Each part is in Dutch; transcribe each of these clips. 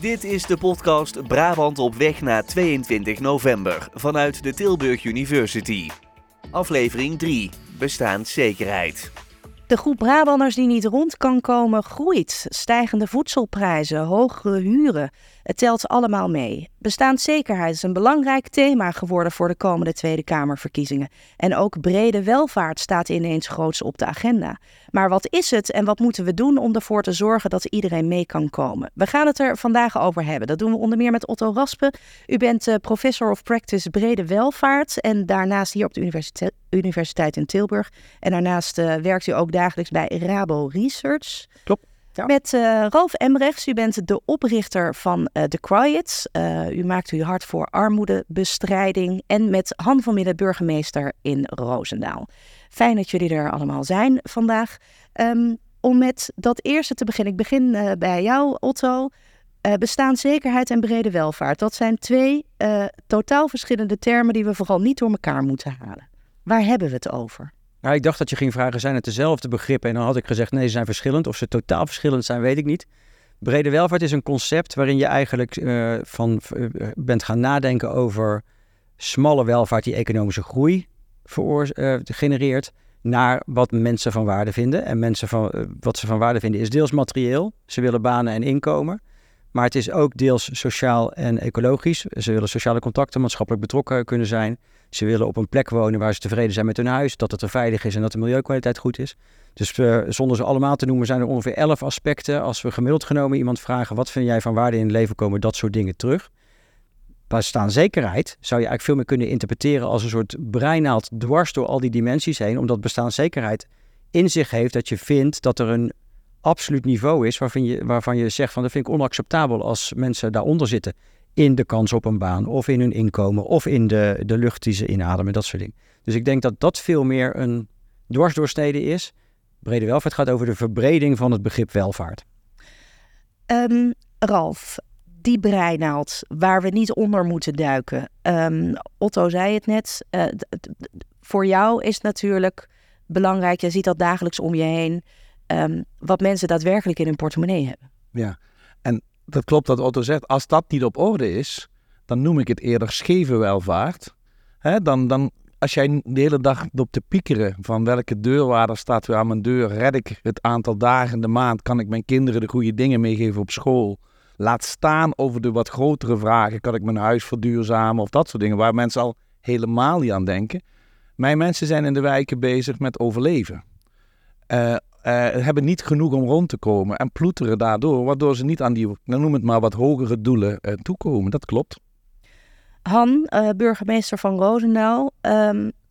Dit is de podcast Brabant op weg naar 22 november vanuit de Tilburg University. Aflevering 3. Bestaanszekerheid. De groep Brabanders die niet rond kan komen groeit. Stijgende voedselprijzen, hogere huren. Het telt allemaal mee. Bestaanszekerheid is een belangrijk thema geworden voor de komende Tweede Kamerverkiezingen. En ook brede welvaart staat ineens groots op de agenda. Maar wat is het en wat moeten we doen om ervoor te zorgen dat iedereen mee kan komen? We gaan het er vandaag over hebben. Dat doen we onder meer met Otto Raspe. U bent professor of practice brede welvaart en daarnaast hier op de Universiteit in Tilburg. En daarnaast werkt u ook dagelijks bij Rabo Research. Klopt. Ja. Met Ralf Emrechts, u bent de oprichter van The Quiet. U maakt u hard voor armoedebestrijding. En met Han van Midden, burgemeester in Roosendaal. Fijn dat jullie er allemaal zijn vandaag. Om met dat eerste te beginnen. Ik begin bij jou, Otto. Bestaanszekerheid en brede welvaart. Dat zijn twee totaal verschillende termen die we vooral niet door elkaar moeten halen. Waar hebben we het over? Nou, ik dacht dat je ging vragen, zijn het dezelfde begrippen? En dan had ik gezegd, nee, ze zijn verschillend. Of ze totaal verschillend zijn, weet ik niet. Brede welvaart is een concept waarin je eigenlijk bent gaan nadenken over smalle welvaart die economische groei genereert, naar wat mensen van waarde vinden. En wat ze van waarde vinden is deels materieel. Ze willen banen en inkomen. Maar het is ook deels sociaal en ecologisch. Ze willen sociale contacten, maatschappelijk betrokken kunnen zijn. Ze willen op een plek wonen waar ze tevreden zijn met hun huis, dat het er veilig is en dat de milieukwaliteit goed is. Dus zonder ze allemaal te noemen zijn er ongeveer 11 aspecten. Als we gemiddeld genomen iemand vragen, wat vind jij van waarde in het leven, komen dat soort dingen terug. Bestaanszekerheid zou je eigenlijk veel meer kunnen interpreteren als een soort breinaald dwars door al die dimensies heen. Omdat bestaanszekerheid in zich heeft dat je vindt dat er een absoluut niveau is waarvan je zegt van dat vind ik onacceptabel als mensen daaronder zitten. In de kans op een baan of in hun inkomen of in de lucht die ze inademen, dat soort dingen. Dus ik denk dat dat veel meer een dwarsdoorsnede is. Brede welvaart gaat over de verbreding van het begrip welvaart. Ralf, die breinaald waar we niet onder moeten duiken. Otto zei het net, voor jou is het natuurlijk belangrijk, je ziet dat dagelijks om je heen, wat mensen daadwerkelijk in hun portemonnee hebben. Ja, en dat klopt dat Otto zegt, als dat niet op orde is, dan noem ik het eerder scheve welvaart. He, dan als jij de hele dag loopt te piekeren van welke deurwaarder staat weer aan mijn deur, red ik het aantal dagen de maand, kan ik mijn kinderen de goede dingen meegeven op school, laat staan over de wat grotere vragen, kan ik mijn huis verduurzamen of dat soort dingen, waar mensen al helemaal niet aan denken. Mijn mensen zijn in de wijken bezig met overleven. Hebben niet genoeg om rond te komen en ploeteren daardoor, waardoor ze niet aan die, noem het maar, wat hogere doelen toekomen. Dat klopt. Han, burgemeester van Roosendaal.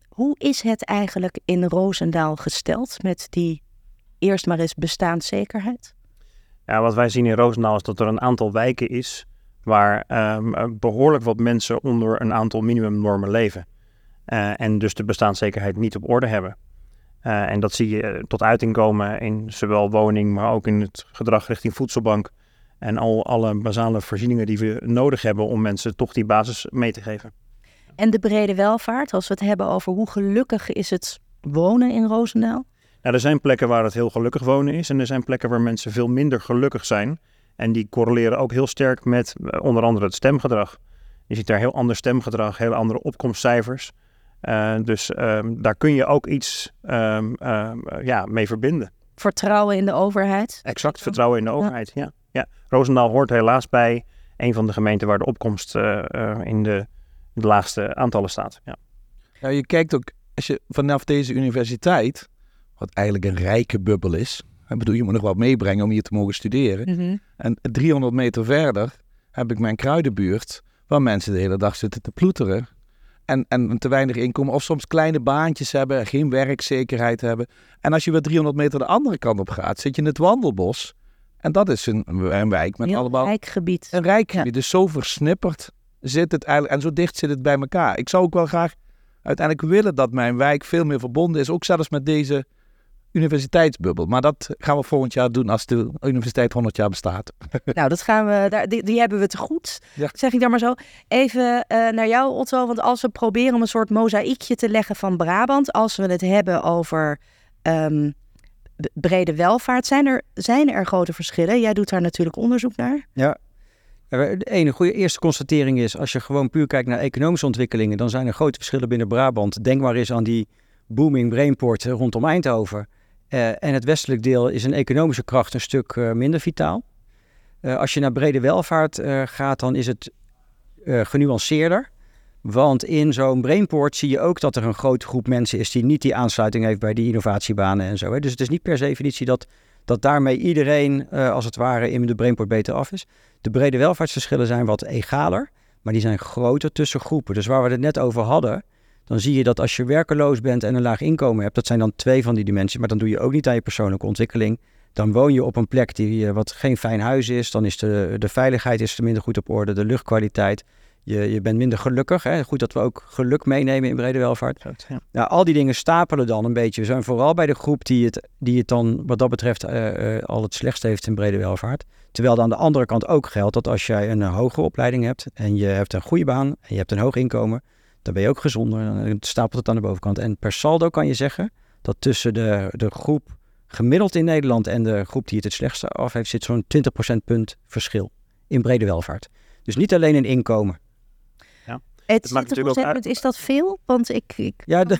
Hoe is het eigenlijk in Roosendaal gesteld met die eerst maar eens bestaanszekerheid? Ja, wat wij zien in Roosendaal is dat er een aantal wijken is waar behoorlijk wat mensen onder een aantal minimumnormen leven. En dus de bestaanszekerheid niet op orde hebben. En dat zie je tot uiting komen in zowel woning, maar ook in het gedrag richting voedselbank. En alle basale voorzieningen die we nodig hebben om mensen toch die basis mee te geven. En de brede welvaart, als we het hebben over hoe gelukkig is het wonen in Roosendaal? Nou, er zijn plekken waar het heel gelukkig wonen is. En er zijn plekken waar mensen veel minder gelukkig zijn. En die correleren ook heel sterk met onder andere het stemgedrag. Je ziet daar heel ander stemgedrag, heel andere opkomstcijfers. Daar kun je ook iets mee verbinden. Vertrouwen in de overheid? Exact, vertrouwen in de overheid, ja. Roosendaal hoort helaas bij een van de gemeenten waar de opkomst in de laagste aantallen staat. Ja. Nou, je kijkt ook, als je vanaf deze universiteit, wat eigenlijk een rijke bubbel is, ik bedoel, je moet nog wat meebrengen om hier te mogen studeren. Mm-hmm. En 300 meter verder heb ik mijn kruidenbuurt, waar mensen de hele dag zitten te ploeteren. En te weinig inkomen. Of soms kleine baantjes hebben. Geen werkzekerheid hebben. En als je weer 300 meter de andere kant op gaat. Zit je in het Wandelbos. En dat is een wijk met allemaal. Een rijk gebied. Een rijk gebied. Ja. Dus zo versnipperd zit het eigenlijk. En zo dicht zit het bij elkaar. Ik zou ook wel graag uiteindelijk willen dat mijn wijk veel meer verbonden is. Ook zelfs met deze universiteitsbubbel. Maar dat gaan we volgend jaar doen als de universiteit 100 jaar bestaat. Nou, dat gaan we. Die hebben we te goed. Ja. Zeg ik daar maar zo. Even naar jou, Otto. Want als we proberen om een soort mozaïekje te leggen van Brabant. Als we het hebben over brede welvaart. Zijn er grote verschillen? Jij doet daar natuurlijk onderzoek naar. Ja. Een goede eerste constatering is, als je gewoon puur kijkt naar economische ontwikkelingen, dan zijn er grote verschillen binnen Brabant. Denk maar eens aan die booming Brainport rondom Eindhoven. En het westelijk deel is in economische kracht een stuk minder vitaal. Als je naar brede welvaart gaat, dan is het genuanceerder. Want in zo'n Brainport zie je ook dat er een grote groep mensen is die niet die aansluiting heeft bij die innovatiebanen en zo. Hè. Dus het is niet per definitie dat daarmee iedereen als het ware in de Brainport beter af is. De brede welvaartsverschillen zijn wat egaler, maar die zijn groter tussen groepen. Dus waar we het net over hadden, dan zie je dat als je werkeloos bent en een laag inkomen hebt, dat zijn dan twee van die dimensies, maar dan doe je ook niet aan je persoonlijke ontwikkeling. Dan woon je op een plek die wat geen fijn huis is, dan is de veiligheid is minder goed op orde, de luchtkwaliteit. Je bent minder gelukkig. Hè? Goed dat we ook geluk meenemen in brede welvaart. Ja. Nou, al die dingen stapelen dan een beetje. We zijn vooral bij de groep die het dan wat dat betreft al het slechtst heeft in brede welvaart. Terwijl er aan de andere kant ook geldt dat als jij een hogere opleiding hebt en je hebt een goede baan en je hebt een hoog inkomen, dan ben je ook gezonder. Dan stapelt het aan de bovenkant. En per saldo kan je zeggen dat tussen de groep gemiddeld in Nederland en de groep die het slechtste af heeft, zit zo'n 20% punt verschil in brede welvaart. Dus niet alleen in inkomen. Het maakt natuurlijk ook uit. Is dat veel? Want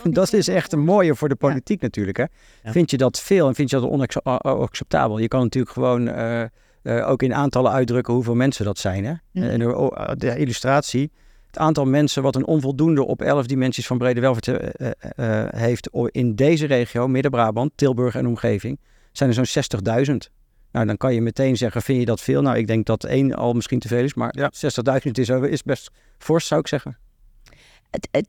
dat is echt een mooie voor de politiek natuurlijk. Hè? Ja. Vind je dat veel en vind je dat onacceptabel? Je kan natuurlijk gewoon ook in aantallen uitdrukken hoeveel mensen dat zijn. Hè? Ja. En de illustratie, het aantal mensen wat een onvoldoende op 11 dimensies van brede welvaart heeft in deze regio, Midden-Brabant, Tilburg en omgeving, zijn er zo'n 60.000. Nou, dan kan je meteen zeggen, vind je dat veel? Nou, ik denk dat 1 al misschien te veel is, maar 60.000 is best fors, zou ik zeggen.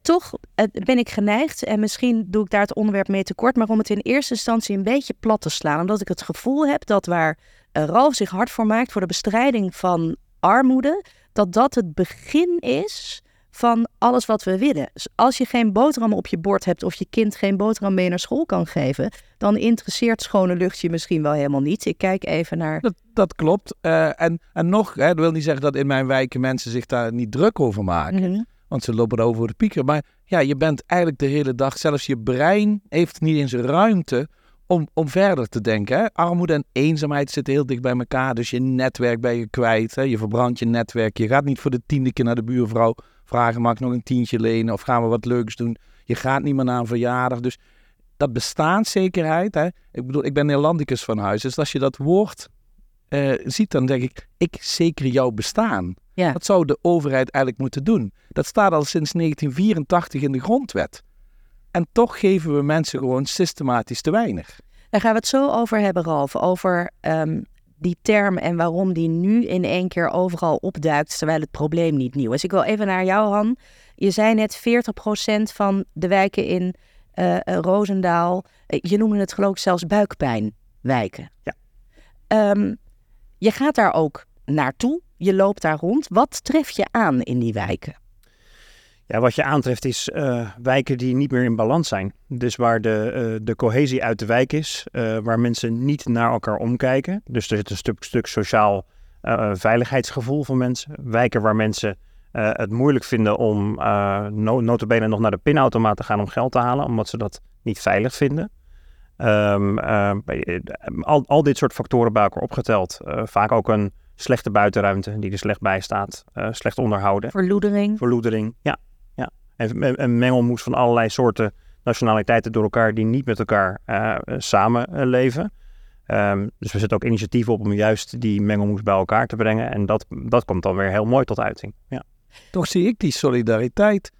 Toch ben ik geneigd, en misschien doe ik daar het onderwerp mee tekort, maar om het in eerste instantie een beetje plat te slaan. Omdat ik het gevoel heb dat waar Ralf zich hard voor maakt voor de bestrijding van armoede, dat het begin is van alles wat we willen. Dus als je geen boterham op je bord hebt of je kind geen boterham mee naar school kan geven, dan interesseert schone lucht je misschien wel helemaal niet. Ik kijk even naar... Dat klopt. Dat wil niet zeggen dat in mijn wijken mensen zich daar niet druk over maken. Mm-hmm. Want ze lopen over de pieken. Maar ja, je bent eigenlijk de hele dag, zelfs je brein heeft niet eens ruimte om verder te denken. Hè? Armoede en eenzaamheid zitten heel dicht bij elkaar. Dus je netwerk ben je kwijt. Hè? Je verbrandt je netwerk. Je gaat niet voor de 10e keer naar de buurvrouw vragen, mag ik nog een tientje lenen of gaan we wat leuks doen? Je gaat niet meer naar een verjaardag. Dus dat bestaanszekerheid, hè? Ik bedoel, ik ben Neerlandicus van huis. Dus als je dat woord ziet, dan denk ik zeker jouw bestaan. Ja. Dat zou de overheid eigenlijk moeten doen. Dat staat al sinds 1984 in de grondwet. En toch geven we mensen gewoon systematisch te weinig. Daar gaan we het zo over hebben, Ralf. Over die term en waarom die nu in één keer overal opduikt, terwijl het probleem niet nieuw is. Ik wil even naar jou, Han. Je zei net 40% van de wijken in Roosendaal. Je noemde het geloof ik zelfs buikpijnwijken. Ja. Je gaat daar ook naartoe. Je loopt daar rond. Wat tref je aan in die wijken? Ja, wat je aantreft is wijken die niet meer in balans zijn. Dus waar de cohesie uit de wijk is, waar mensen niet naar elkaar omkijken. Dus er zit een stuk sociaal veiligheidsgevoel van mensen. Wijken waar mensen het moeilijk vinden om nota bene nog naar de pinautomaat te gaan om geld te halen, omdat ze dat niet veilig vinden. Al dit soort factoren bij elkaar opgeteld. Vaak ook een slechte buitenruimte die er slecht bij staat, slecht onderhouden. Verloedering, ja. En een mengelmoes van allerlei soorten nationaliteiten door elkaar die niet met elkaar samenleven. Dus we zetten ook initiatieven op om juist die mengelmoes bij elkaar te brengen. En dat komt dan weer heel mooi tot uiting. Ja. Toch zie ik die solidariteit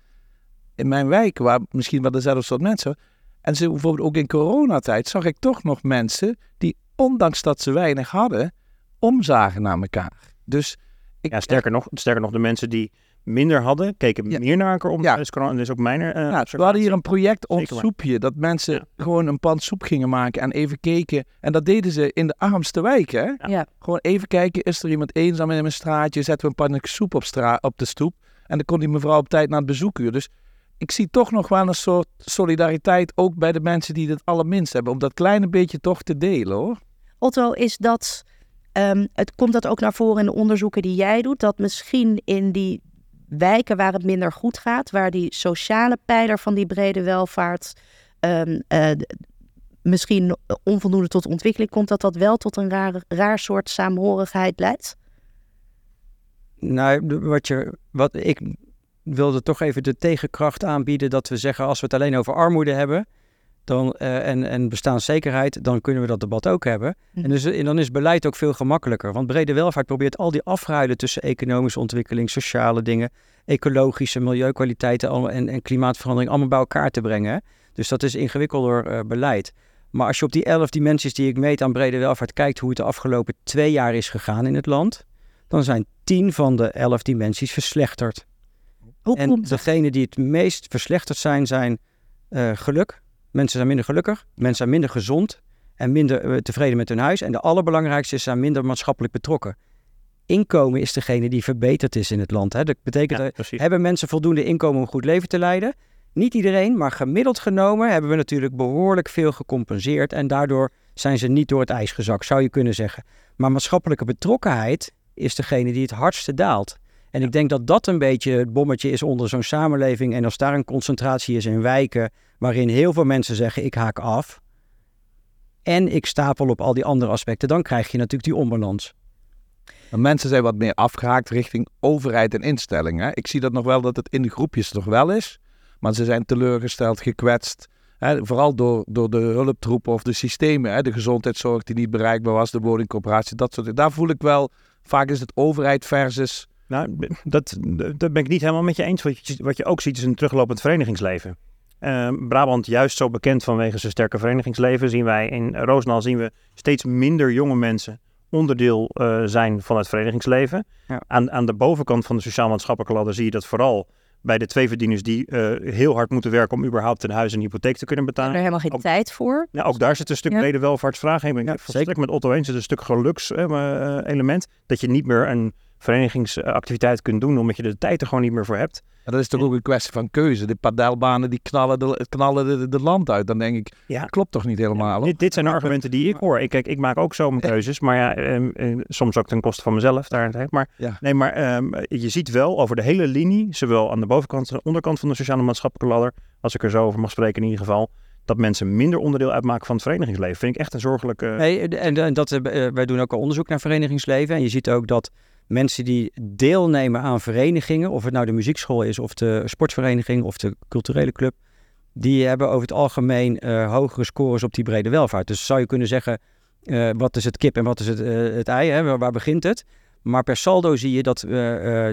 in mijn wijk, waar misschien wel dezelfde soort mensen. En bijvoorbeeld ook in coronatijd zag ik toch nog mensen die, ondanks dat ze weinig hadden, omzagen naar elkaar. Dus sterker nog, de mensen die minder hadden, keken meer naar elkaar om. Ja. Dus ook mijn... we hadden hier een project Ons Soepje, dat mensen gewoon een pan soep gingen maken en even keken. En dat deden ze in de armste wijken. Ja. Ja. Gewoon even kijken, is er iemand eenzaam in mijn straatje? Zetten we een pan soep op de stoep? En dan kon die mevrouw op tijd naar het bezoekuur. Dus ik zie toch nog wel een soort solidariteit, ook bij de mensen die het allerminst hebben, om dat kleine beetje toch te delen, hoor. Otto, is dat... komt dat ook naar voren in de onderzoeken die jij doet, dat misschien in die wijken waar het minder goed gaat, waar die sociale pijler van die brede welvaart misschien onvoldoende tot ontwikkeling komt, dat wel tot een raar soort saamhorigheid leidt? Nou, ik wilde toch even de tegenkracht aanbieden dat we zeggen, als we het alleen over armoede hebben dan, en bestaanszekerheid, dan kunnen we dat debat ook hebben. En dan is beleid ook veel gemakkelijker. Want brede welvaart probeert al die afruilen tussen economische ontwikkeling, sociale dingen, ecologische milieukwaliteiten en klimaatverandering allemaal bij elkaar te brengen. Dus dat is ingewikkelder beleid. Maar als je op die 11 dimensies die ik meet aan brede welvaart kijkt hoe het de afgelopen 2 jaar is gegaan in het land, dan zijn 10 van de 11 dimensies verslechterd. En degenen die het meest verslechterd zijn, zijn geluk. Mensen zijn minder gelukkig, mensen zijn minder gezond en minder tevreden met hun huis. En de allerbelangrijkste is, zijn minder maatschappelijk betrokken. Inkomen is degene die verbeterd is in het land. Hè. Dat betekent, hebben mensen voldoende inkomen om een goed leven te leiden? Niet iedereen, maar gemiddeld genomen hebben we natuurlijk behoorlijk veel gecompenseerd. En daardoor zijn ze niet door het ijs gezakt, zou je kunnen zeggen. Maar maatschappelijke betrokkenheid is degene die het hardste daalt. En ik denk dat dat een beetje het bommetje is onder zo'n samenleving. En als daar een concentratie is in wijken waarin heel veel mensen zeggen ik haak af en ik stapel op al die andere aspecten, dan krijg je natuurlijk die onbalans. Mensen zijn wat meer afgehaakt richting overheid en instellingen. Ik zie dat nog wel, dat het in de groepjes nog wel is. Maar ze zijn teleurgesteld, gekwetst. Hè, vooral door de hulptroepen of de systemen. Hè, de gezondheidszorg die niet bereikbaar was, de woningcorporatie, dat soort dingen. Daar voel ik wel, vaak is het overheid versus... Nou, dat ben ik niet helemaal met je eens. Wat je ook ziet is een teruglopend verenigingsleven. Brabant juist zo bekend vanwege zijn sterke verenigingsleven. Zien wij in Roosendaal steeds minder jonge mensen onderdeel zijn van het verenigingsleven. Ja. Aan de bovenkant van de sociaal-maatschappelijke ladder zie je dat vooral bij de tweeverdieners die heel hard moeten werken om überhaupt een huis en hypotheek te kunnen betalen. Er is helemaal geen tijd voor. Nou, ook daar zit een stuk brede welvaartsvraag in. Ja, zeker met Otto eens zit een stuk gelukselement. Dat je niet meer een verenigingsactiviteit kunt doen, omdat je de tijd er gewoon niet meer voor hebt. En dat is toch ook een kwestie van keuze. De padelbanen die knallen de land uit. Dan denk ik, klopt toch niet helemaal? Ja, dit zijn de argumenten die ik hoor. Ik maak ook zo mijn keuzes, maar soms ook ten koste van mezelf. Je ziet wel over de hele linie, zowel aan de bovenkant als aan de onderkant van de sociale maatschappelijke ladder, als ik er zo over mag spreken in ieder geval, dat mensen minder onderdeel uitmaken van het verenigingsleven. Vind ik echt een zorgelijke... Nee, wij doen ook al onderzoek naar verenigingsleven. En je ziet ook dat mensen die deelnemen aan verenigingen, of het nou de muziekschool is, of de sportvereniging, of de culturele club, die hebben over het algemeen hogere scores op die brede welvaart. Dus zou je kunnen zeggen, wat is het kip en wat is het ei, hè? Waar begint het? Maar per saldo zie je dat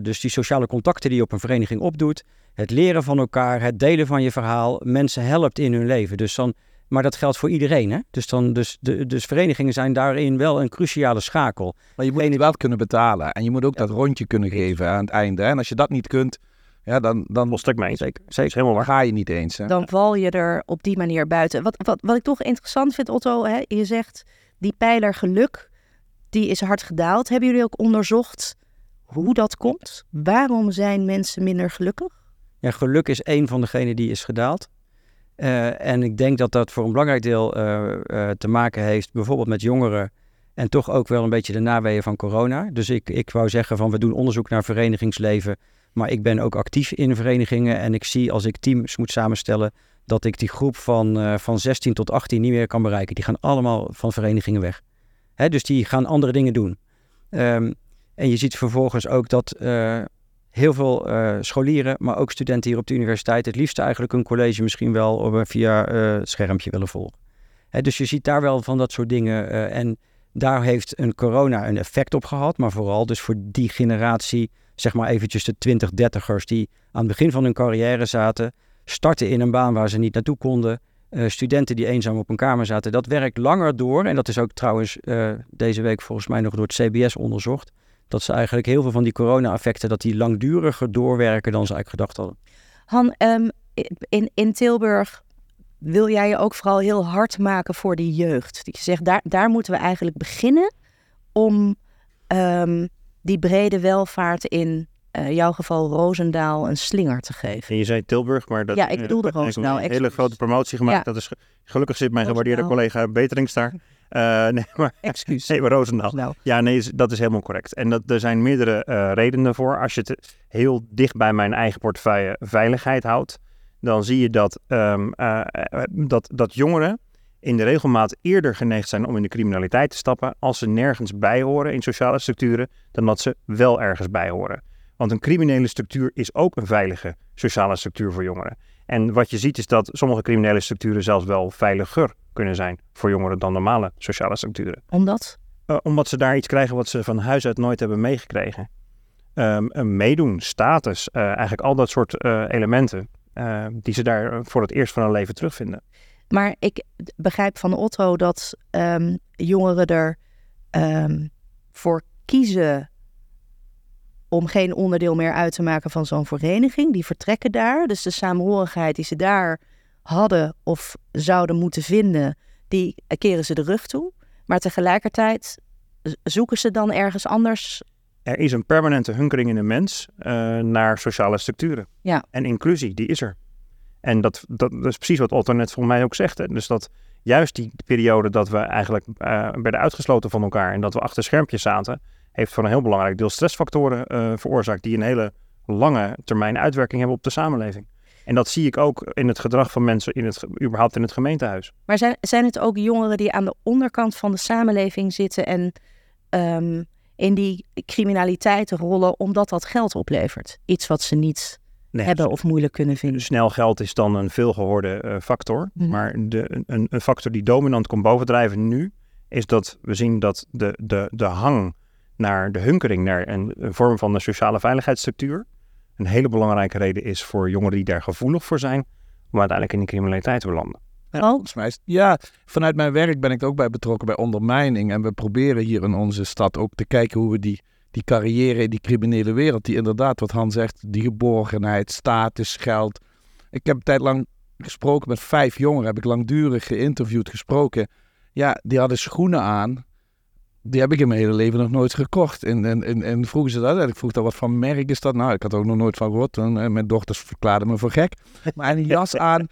dus die sociale contacten die je op een vereniging opdoet, het leren van elkaar, het delen van je verhaal, mensen helpt in hun leven. Dus dan, maar dat geldt voor iedereen, hè? Dus verenigingen zijn daarin wel een cruciale schakel. Maar je moet het wel kunnen betalen. En je moet ook dat rondje kunnen geven aan het einde. Hè? En als je dat niet kunt, dan lost ik mee. Zeker. Helemaal waar. Ga je niet eens. Hè? Dan val je er op die manier buiten. Wat ik toch interessant vind, Otto, hè? Je zegt die pijler geluk, die is hard gedaald. Hebben jullie ook onderzocht hoe dat komt? Waarom zijn mensen minder gelukkig? Ja, geluk is één van degenen die is gedaald. En ik denk dat dat voor een belangrijk deel te maken heeft, bijvoorbeeld met jongeren en toch ook wel een beetje de naweeën van corona. Dus ik wou zeggen van we doen onderzoek naar verenigingsleven, maar ik ben ook actief in verenigingen en ik zie als ik teams moet samenstellen dat ik die groep van 16 tot 18 niet meer kan bereiken. Die gaan allemaal van verenigingen weg. Hè, dus die gaan andere dingen doen. En je ziet vervolgens ook dat heel veel scholieren, maar ook studenten hier op de universiteit, het liefst eigenlijk hun college misschien wel via het schermpje willen volgen. Hè, dus je ziet daar wel van dat soort dingen. En daar heeft een corona een effect op gehad. Maar vooral dus voor die generatie, zeg maar eventjes de 20-30ers die aan het begin van hun carrière zaten, starten in een baan waar ze niet naartoe konden. Studenten die eenzaam op hun kamer zaten. Dat werkt langer door. En dat is ook trouwens deze week volgens mij nog door het CBS onderzocht. Dat ze eigenlijk heel veel van die corona-effecten, dat die langduriger doorwerken dan ze eigenlijk gedacht hadden. Han, in Tilburg wil jij je ook vooral heel hard maken voor die jeugd. Je zegt, daar moeten we eigenlijk beginnen om die brede welvaart in jouw geval Roosendaal een slinger te geven. En je zei Tilburg, maar dat... Ja, ik bedoelde Roosendaal. Ik heb een hele grote promotie gemaakt. Ja. Dat is, gelukkig zit mijn gewaardeerde collega Beterings daar. Maar Roosendaal. Nou. Ja, nee, dat is helemaal correct. En er zijn meerdere redenen voor. Als je het heel dicht bij mijn eigen portefeuille veiligheid houdt, dan zie je dat jongeren in de regelmaat eerder geneigd zijn om in de criminaliteit te stappen als ze nergens bij horen in sociale structuren dan dat ze wel ergens bij horen. Want een criminele structuur is ook een veilige sociale structuur voor jongeren. En wat je ziet is dat sommige criminele structuren zelfs wel veiliger kunnen zijn voor jongeren dan normale sociale structuren. Omdat? Omdat ze daar iets krijgen wat ze van huis uit nooit hebben meegekregen. Een meedoen, status, eigenlijk al dat soort elementen die ze daar voor het eerst van hun leven terugvinden. Maar ik begrijp van Otto dat jongeren er voor kiezen om geen onderdeel meer uit te maken van zo'n vereniging. Die vertrekken daar. Dus de saamhorigheid die ze daar hadden of zouden moeten vinden, die keren ze de rug toe. Maar tegelijkertijd zoeken ze dan ergens anders. Er is een permanente hunkering in de mens naar sociale structuren. Ja. En inclusie, die is er. En dat is precies wat Otto net volgens mij ook zegt. Hè? Dus dat juist die periode dat we eigenlijk werden uitgesloten van elkaar en dat we achter schermpjes zaten, heeft voor een heel belangrijk deel stressfactoren veroorzaakt die een hele lange termijn uitwerking hebben op de samenleving. En dat zie ik ook in het gedrag van mensen überhaupt in het gemeentehuis. Maar zijn het ook jongeren die aan de onderkant van de samenleving zitten en in die criminaliteit rollen omdat dat geld oplevert? Iets wat ze niet hebben of moeilijk kunnen vinden. Snel geld is dan een veelgehoorde factor. Mm. Maar een factor die dominant komt bovendrijven nu is dat we zien dat de hang naar de hunkering, naar een vorm van de sociale veiligheidsstructuur, een hele belangrijke reden is voor jongeren die daar gevoelig voor zijn, om uiteindelijk in de criminaliteit te belanden. Ja, vanuit mijn werk ben ik ook bij betrokken bij ondermijning. En we proberen hier in onze stad ook te kijken hoe we die carrière in die criminele wereld, die inderdaad, wat Han zegt, die geborgenheid, status, geld. Ik heb een tijd lang gesproken met 5 jongeren, heb ik langdurig geïnterviewd, gesproken. Ja, die hadden schoenen aan. Die heb ik in mijn hele leven nog nooit gekocht. En vroegen ze dat. En ik vroeg dan, wat van merk is dat? Nou, ik had er ook nog nooit van gehoord. En mijn dochters verklaarden me voor gek. Maar een jas aan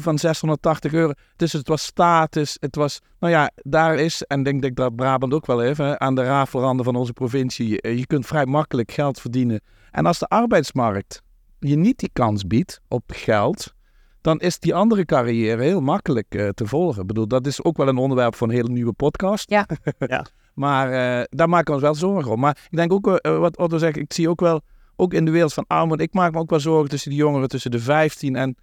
van €680. Dus het was status. Het was, nou ja, daar is, en denk ik dat Brabant ook wel even, hè, aan de rafelranden van onze provincie. Je kunt vrij makkelijk geld verdienen. En als de arbeidsmarkt je niet die kans biedt op geld, dan is die andere carrière heel makkelijk te volgen. Ik bedoel, dat is ook wel een onderwerp van een hele nieuwe podcast. Ja, ja. Maar daar maken we ons wel zorgen om. Maar ik denk ook, wat Otto zegt, ik zie ook wel, ook in de wereld van armoede, ik maak me ook wel zorgen tussen de jongeren tussen de 15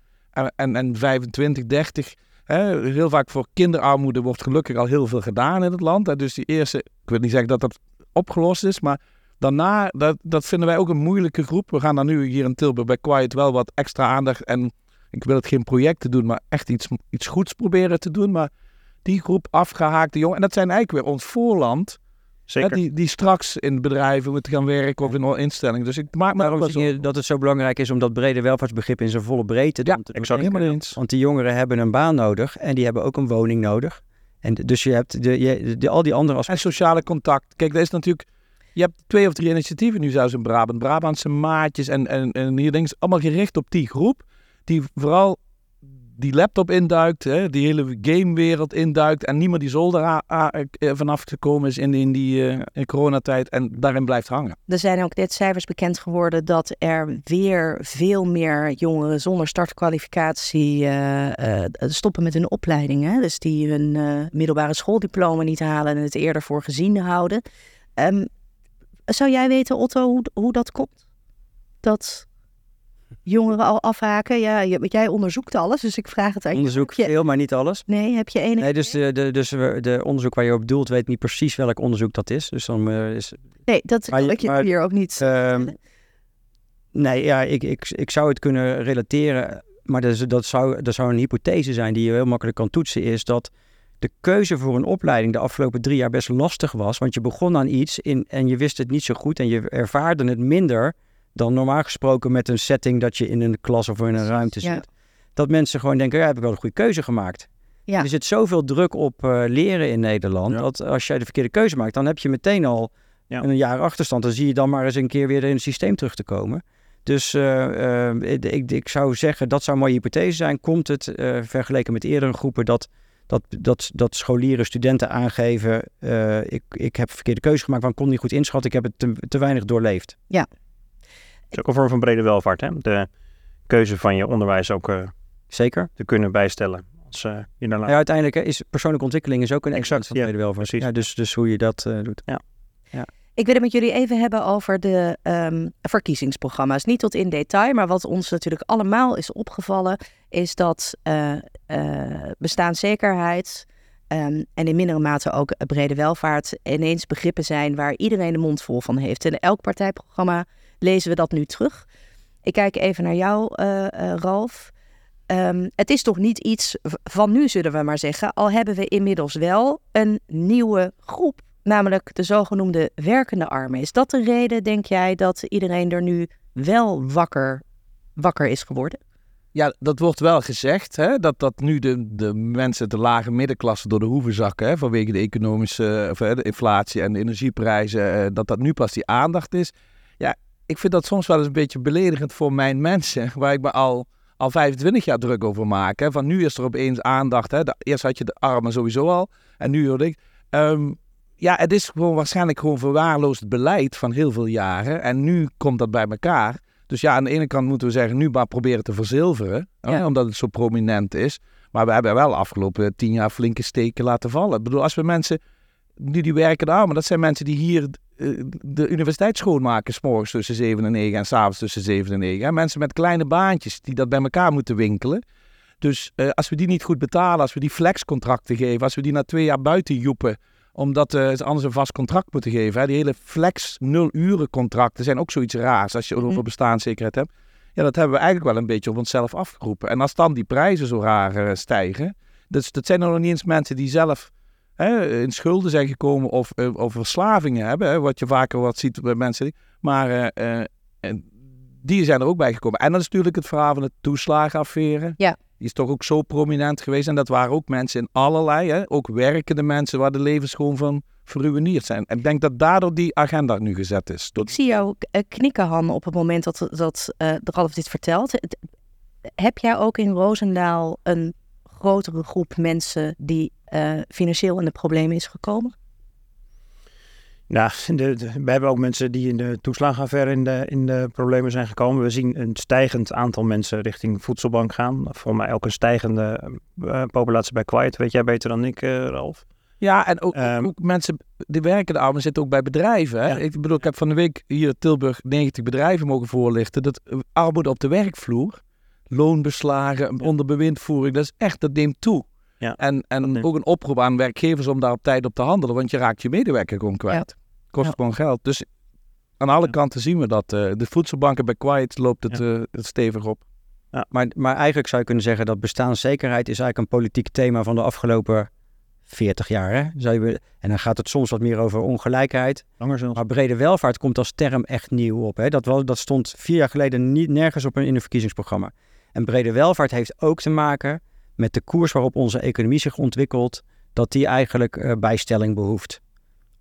en 25, 30. Hè. Heel vaak voor kinderarmoede wordt gelukkig al heel veel gedaan in het land. Hè. Dus die eerste, ik wil niet zeggen dat dat opgelost is, maar daarna, dat vinden wij ook een moeilijke groep. We gaan daar nu hier in Tilburg bij Quiet wel wat extra aandacht en ik wil het geen projecten doen, maar echt iets goeds proberen te doen. Maar die groep afgehaakte jongen, en dat zijn eigenlijk weer ons voorland. Zeker. Hè, die straks in bedrijven moeten gaan werken of in instellingen. Dus ik maak me daarom zie je dat het zo belangrijk is om dat brede welvaartsbegrip in zijn volle breedte te doen. Helemaal eens. Want die jongeren hebben een baan nodig en die hebben ook een woning nodig. En dus je hebt al die andere aspecten. En sociale contact. Kijk, dat is natuurlijk. Je hebt 2 of 3 initiatieven nu zelfs in Brabant. Brabantse maatjes en hier dingen. Allemaal gericht op die groep. Die vooral die laptop induikt, hè, die hele gamewereld induikt en niemand die zolder vanaf gekomen is in die coronatijd en daarin blijft hangen. Er zijn ook net cijfers bekend geworden dat er weer veel meer jongeren zonder startkwalificatie stoppen met hun opleiding. Hè? Dus die hun middelbare schooldiploma niet halen en het eerder voor gezien houden. Zou jij weten, Otto, hoe dat komt? Dat jongeren al afhaken. Ja, jij onderzoekt alles, dus ik vraag het aan je. Onderzoek veel, maar niet alles. Nee, heb je enig? Nee, dus de onderzoek waar je op doelt weet niet precies welk onderzoek dat is. Dus dan is. Nee, dat kan ik je hier ook niet. Nee, ja, ik zou het kunnen relateren, maar dat zou een hypothese zijn die je heel makkelijk kan toetsen, is dat de keuze voor een opleiding de afgelopen 3 jaar best lastig was, want je begon aan iets en je wist het niet zo goed en je ervaarde het minder dan normaal gesproken met een setting dat je in een klas of in een ruimte zit. Ja. Dat mensen gewoon denken, ja, heb ik wel een goede keuze gemaakt. Ja. Er zit zoveel druk op leren in Nederland, dat als jij de verkeerde keuze maakt, dan heb je meteen al een jaar achterstand. Dan zie je dan maar eens een keer weer in het systeem terug te komen. Dus ik zou zeggen, dat zou een mooie hypothese zijn. Komt het, vergeleken met eerdere groepen, dat scholieren, studenten aangeven, ik heb verkeerde keuze gemaakt, want ik kon niet goed inschatten, ik heb het te weinig doorleefd. Ja. Het is ook een vorm van brede welvaart, hè? De keuze van je onderwijs ook zeker te kunnen bijstellen. inderdaad. Ja, uiteindelijk is persoonlijke ontwikkeling is ook een exact van brede welvaart. Ja, dus hoe je dat doet. Ja. Ja. Ik wil het met jullie even hebben over de verkiezingsprogramma's. Niet tot in detail, maar wat ons natuurlijk allemaal is opgevallen, is dat bestaanszekerheid en in mindere mate ook brede welvaart ineens begrippen zijn waar iedereen de mond vol van heeft. En in elk partijprogramma lezen we dat nu terug. Ik kijk even naar jou, Ralf. Het is toch niet iets van nu, zullen we maar zeggen. Al hebben we inmiddels wel een nieuwe groep, namelijk de zogenoemde werkende armen. Is dat de reden, denk jij, dat iedereen er nu wel wakker is geworden? Ja, dat wordt wel gezegd, hè? Dat nu de mensen uit de lage middenklasse door de hoeven zakken, hè? Vanwege de economische de inflatie en de energieprijzen, dat nu pas die aandacht is. Ja, ik vind dat soms wel eens een beetje beledigend voor mijn mensen, waar ik me al 25 jaar druk over maak. Hè? Van nu is er opeens aandacht. Hè? Eerst had je de armen sowieso al en nu hoorde ik... Ja, het is gewoon waarschijnlijk verwaarloosd beleid van heel veel jaren. En nu komt dat bij elkaar. Dus ja, aan de ene kant moeten we zeggen, nu maar proberen te verzilveren. Ja. Hè, omdat het zo prominent is. Maar we hebben wel afgelopen 10 jaar flinke steken laten vallen. Ik bedoel, als we mensen nu die werken de armen, dat zijn mensen die hier de universiteit schoonmaken. 's Morgens tussen 7 en 9 en 's avonds tussen 7 en 9. Hè. Mensen met kleine baantjes die dat bij elkaar moeten winkelen. Dus als we die niet goed betalen, als we die flexcontracten geven, als we die na 2 jaar buiten joepen, omdat ze anders een vast contract moeten geven. Hè? Die hele flex 0-uren contracten zijn ook zoiets raars als je over bestaanszekerheid hebt. Ja, dat hebben we eigenlijk wel een beetje op onszelf afgeroepen. En als dan die prijzen zo raar stijgen. Dus dat zijn nog niet eens mensen die zelf in schulden zijn gekomen of verslavingen hebben. Hè? Wat je vaker ziet bij mensen. Maar die zijn er ook bij gekomen. En dan is natuurlijk het verhaal van de toeslagenaffaire. Ja. Die is toch ook zo prominent geweest. En dat waren ook mensen in allerlei, hè, ook werkende mensen, waar de levens gewoon van verruineerd zijn. En ik denk dat daardoor die agenda nu gezet is. Ik zie jou knikken, Han, op het moment dat Ralf dit vertelt. Heb jij ook in Roosendaal een grotere groep mensen die financieel in de problemen is gekomen? Nou, we hebben ook mensen die in de toeslagenaffaire in de problemen zijn gekomen. We zien een stijgend aantal mensen richting voedselbank gaan. Voor mij ook een stijgende populatie bij Quiet. Weet jij beter dan ik, Ralf? Ja, en ook mensen die werken, de armen zitten ook bij bedrijven. Hè? Ja. Ik bedoel, ik heb van de week hier in Tilburg 90 bedrijven mogen voorlichten. Dat armoede op de werkvloer, loonbeslagen, onderbewindvoering, dat neemt toe. Ja. En ook een oproep aan werkgevers om daar op tijd op te handelen, want je raakt je medewerker gewoon kwijt. Ja. Kost gewoon geld. Dus aan alle kanten zien we dat. De voedselbanken bij Quiet loopt het stevig op. Ja, maar eigenlijk zou je kunnen zeggen dat bestaanszekerheid is eigenlijk een politiek thema van de afgelopen 40 jaar. Hè? En dan gaat het soms wat meer over ongelijkheid. Maar brede welvaart komt als term echt nieuw op. Hè? Dat stond 4 jaar geleden nergens in een verkiezingsprogramma. En brede welvaart heeft ook te maken met de koers waarop onze economie zich ontwikkelt, dat die eigenlijk bijstelling behoeft.